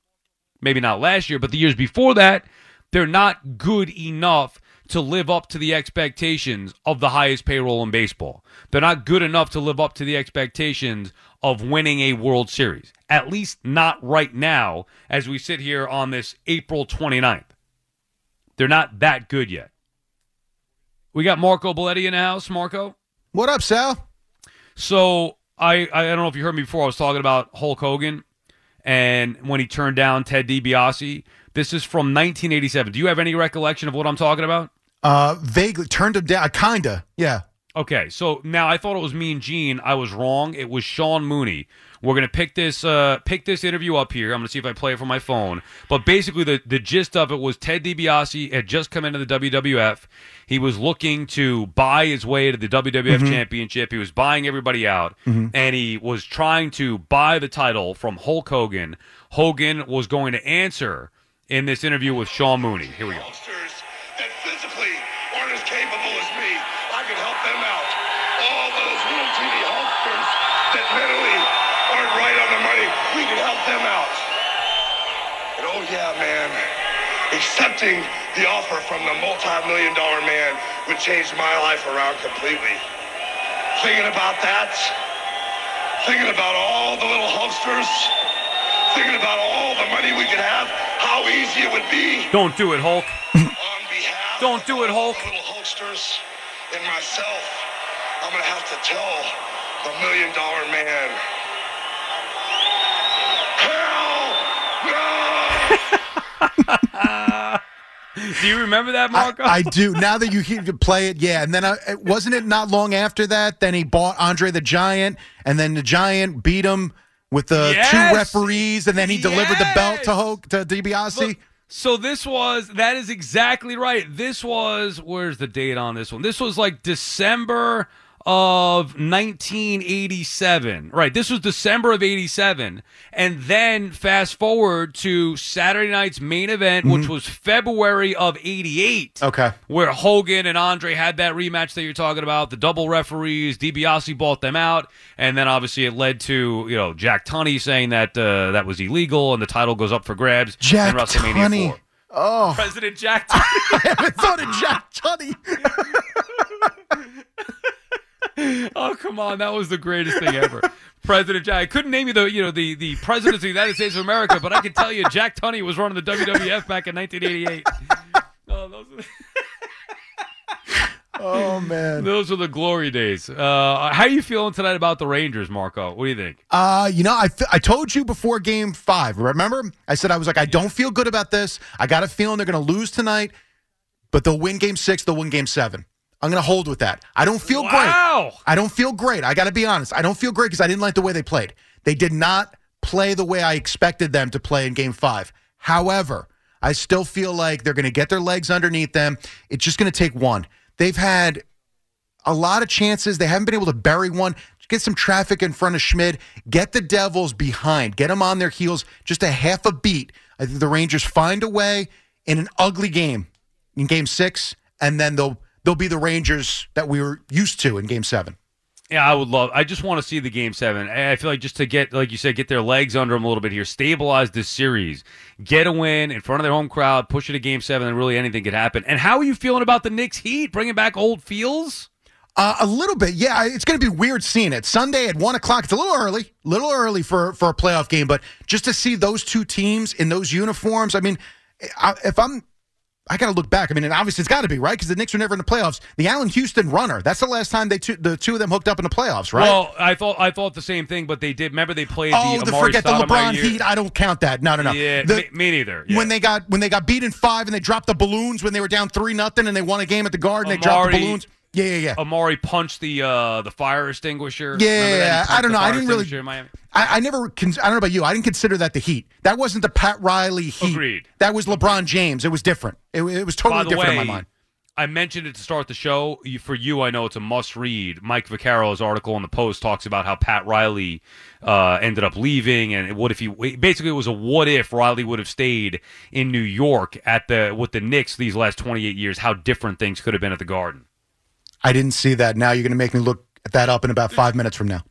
Maybe not last year, but the years before that. They're not good enough to live up to the expectations of the highest payroll in baseball. They're not good enough to live up to the expectations of winning a World Series. At least not right now as we sit here on this April 29th. They're not that good yet. We got Marco Belletti in the house. Marco? What up, Sal? So, I don't know if you heard me before. I was talking about Hulk Hogan and when he turned down Ted DiBiase. This is from 1987. Do you have any recollection of what I'm talking about? Vaguely. Turned him down. Kinda. Yeah. Okay. So, now I thought it was Mean Gene. I was wrong. It was Sean Mooney. We're going to pick this interview up here. I'm going to see if I play it from my phone. But basically, the gist of it was Ted DiBiase had just come into the WWF. He was looking to buy his way to the WWF championship. He was buying everybody out. And he was trying to buy the title from Hulk Hogan. Hogan was going to answer in this interview with Sean Mooney. Here we go. That physically aren't as capable as me. I can help them out. All those little teeny hulksters that mentally aren't right on the money, we can help them out. And oh yeah, man, accepting the offer from the multi-million-dollar man would change my life around completely. Thinking about that, thinking about all the little hulksters, thinking about all the money we could have, how easy it would be. Don't do it, Hulk. On behalf Don't do it, Hulk. Of the little hulksters and myself, I'm going to have to tell the $1 million man. Hell no! Do you remember that, Marco? I do. Now that you play it, yeah. And then wasn't it not long after that? Then he bought Andre the Giant, and then the Giant beat him with the two referees, and then he delivered the belt to DiBiase. Look, so that is exactly right. This was, where's the date on this one? This was like December of 1987. Right, this was December of 87. And then fast forward to Saturday night's main event, which was February of 88. Okay. Where Hogan and Andre had that rematch that you're talking about, the double referees, DiBiase bought them out, and then obviously it led to, you know, Jack Tunney saying that that was illegal and the title goes up for grabs in WrestleMania 4. Oh. President Jack Tunney. I haven't thought of Jack Tunney. Oh, come on. That was the greatest thing ever. President Jack. I couldn't name you the presidency of the United States of America, but I can tell you Jack Tunney was running the WWF back in 1988. Oh, oh, man. Those were the glory days. How are you feeling tonight about the Rangers, Marco? What do you think? I told you before Game 5, remember? I said, I don't feel good about this. I got a feeling they're going to lose tonight, but they'll win Game 6, they'll win Game 7. I'm going to hold with that. I don't feel great. I don't feel great. I got to be honest. I don't feel great because I didn't like the way they played. They did not play the way I expected them to play in Game 5. However, I still feel like they're going to get their legs underneath them. It's just going to take one. They've had a lot of chances. They haven't been able to bury one. Get some traffic in front of Schmid. Get the Devils behind. Get them on their heels just a half a beat. I think the Rangers find a way in an ugly game in Game 6, and then they'll be the Rangers that we were used to in Game 7. Yeah, I would love. I just want to see the Game 7. I feel like just to get, like you said, get their legs under them a little bit here, stabilize this series, get a win in front of their home crowd, push it to Game 7, and really anything could happen. And how are you feeling about the Knicks Heat bringing back old feels? A little bit, yeah. It's going to be weird seeing it. Sunday at 1 o'clock. It's a little early for a playoff game, but just to see those two teams in those uniforms, I mean, I got to look back. I mean, and obviously it's got to be, right? Because the Knicks were never in the playoffs. The Allen Houston runner, that's the last time the two of them hooked up in the playoffs, right? Well, I thought the same thing, but they did. Remember they played the LeBron Heat. I don't count that. No. Yeah, me neither. Yeah. When they got beat in 5 and they dropped the balloons when they were down 3-0 and they won a game at the Garden, they dropped the balloons. Yeah. Amari punched the fire extinguisher. Yeah. I don't know. I didn't really. I don't know about you. I didn't consider that the Heat. That wasn't the Pat Riley Heat. Agreed. That was LeBron James. It was different. It was totally different in my mind. I mentioned it to start the show. For you, I know it's a must-read. Mike Vaccaro's article in the Post talks about how Pat Riley ended up leaving, and what if he basically it was a what if Riley would have stayed in New York with the Knicks these last 28 years, how different things could have been at the Garden. I didn't see that. Now you're going to make me look that up in about 5 minutes from now.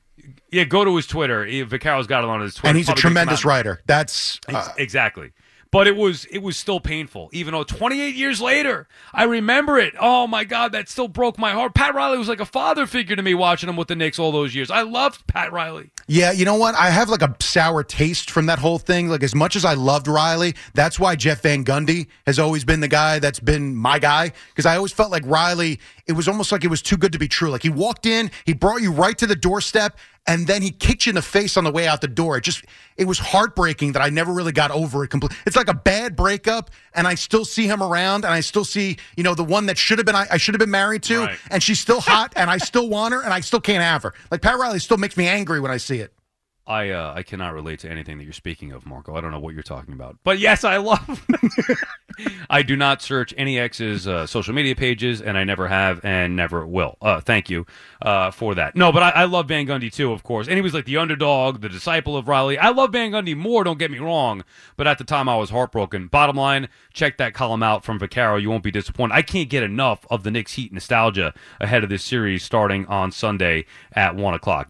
Yeah, go to his Twitter. Vaccaro's got it on his Twitter. And he's a tremendous writer. That's exactly. But it was still painful, even though 28 years later, I remember it. Oh, my God, that still broke my heart. Pat Riley was like a father figure to me watching him with the Knicks all those years. I loved Pat Riley. Yeah, you know what? I have like a sour taste from that whole thing. Like, as much as I loved Riley, that's why Jeff Van Gundy has always been the guy that's been my guy, because I always felt like Riley, it was almost like it was too good to be true. Like, he walked in, he brought you right to the doorstep, and then he kicked you in the face on the way out the door. It was heartbreaking that I never really got over it completely. It's like a bad breakup, and I still see him around, and I still see, the one that should have been I should have been married to, right. And she's still hot, and I still want her, and I still can't have her. Like, Pat Riley still makes me angry when I see it. I cannot relate to anything that you're speaking of, Marco. I don't know what you're talking about. But yes, I love I do not search any ex's social media pages, and I never have and never will. Thank you for that. No, but I love Van Gundy too, of course. And he was like the underdog, the disciple of Riley. I love Van Gundy more, don't get me wrong, but at the time I was heartbroken. Bottom line, check that column out from Vaccaro. You won't be disappointed. I can't get enough of the Knicks Heat nostalgia ahead of this series starting on Sunday at 1 o'clock.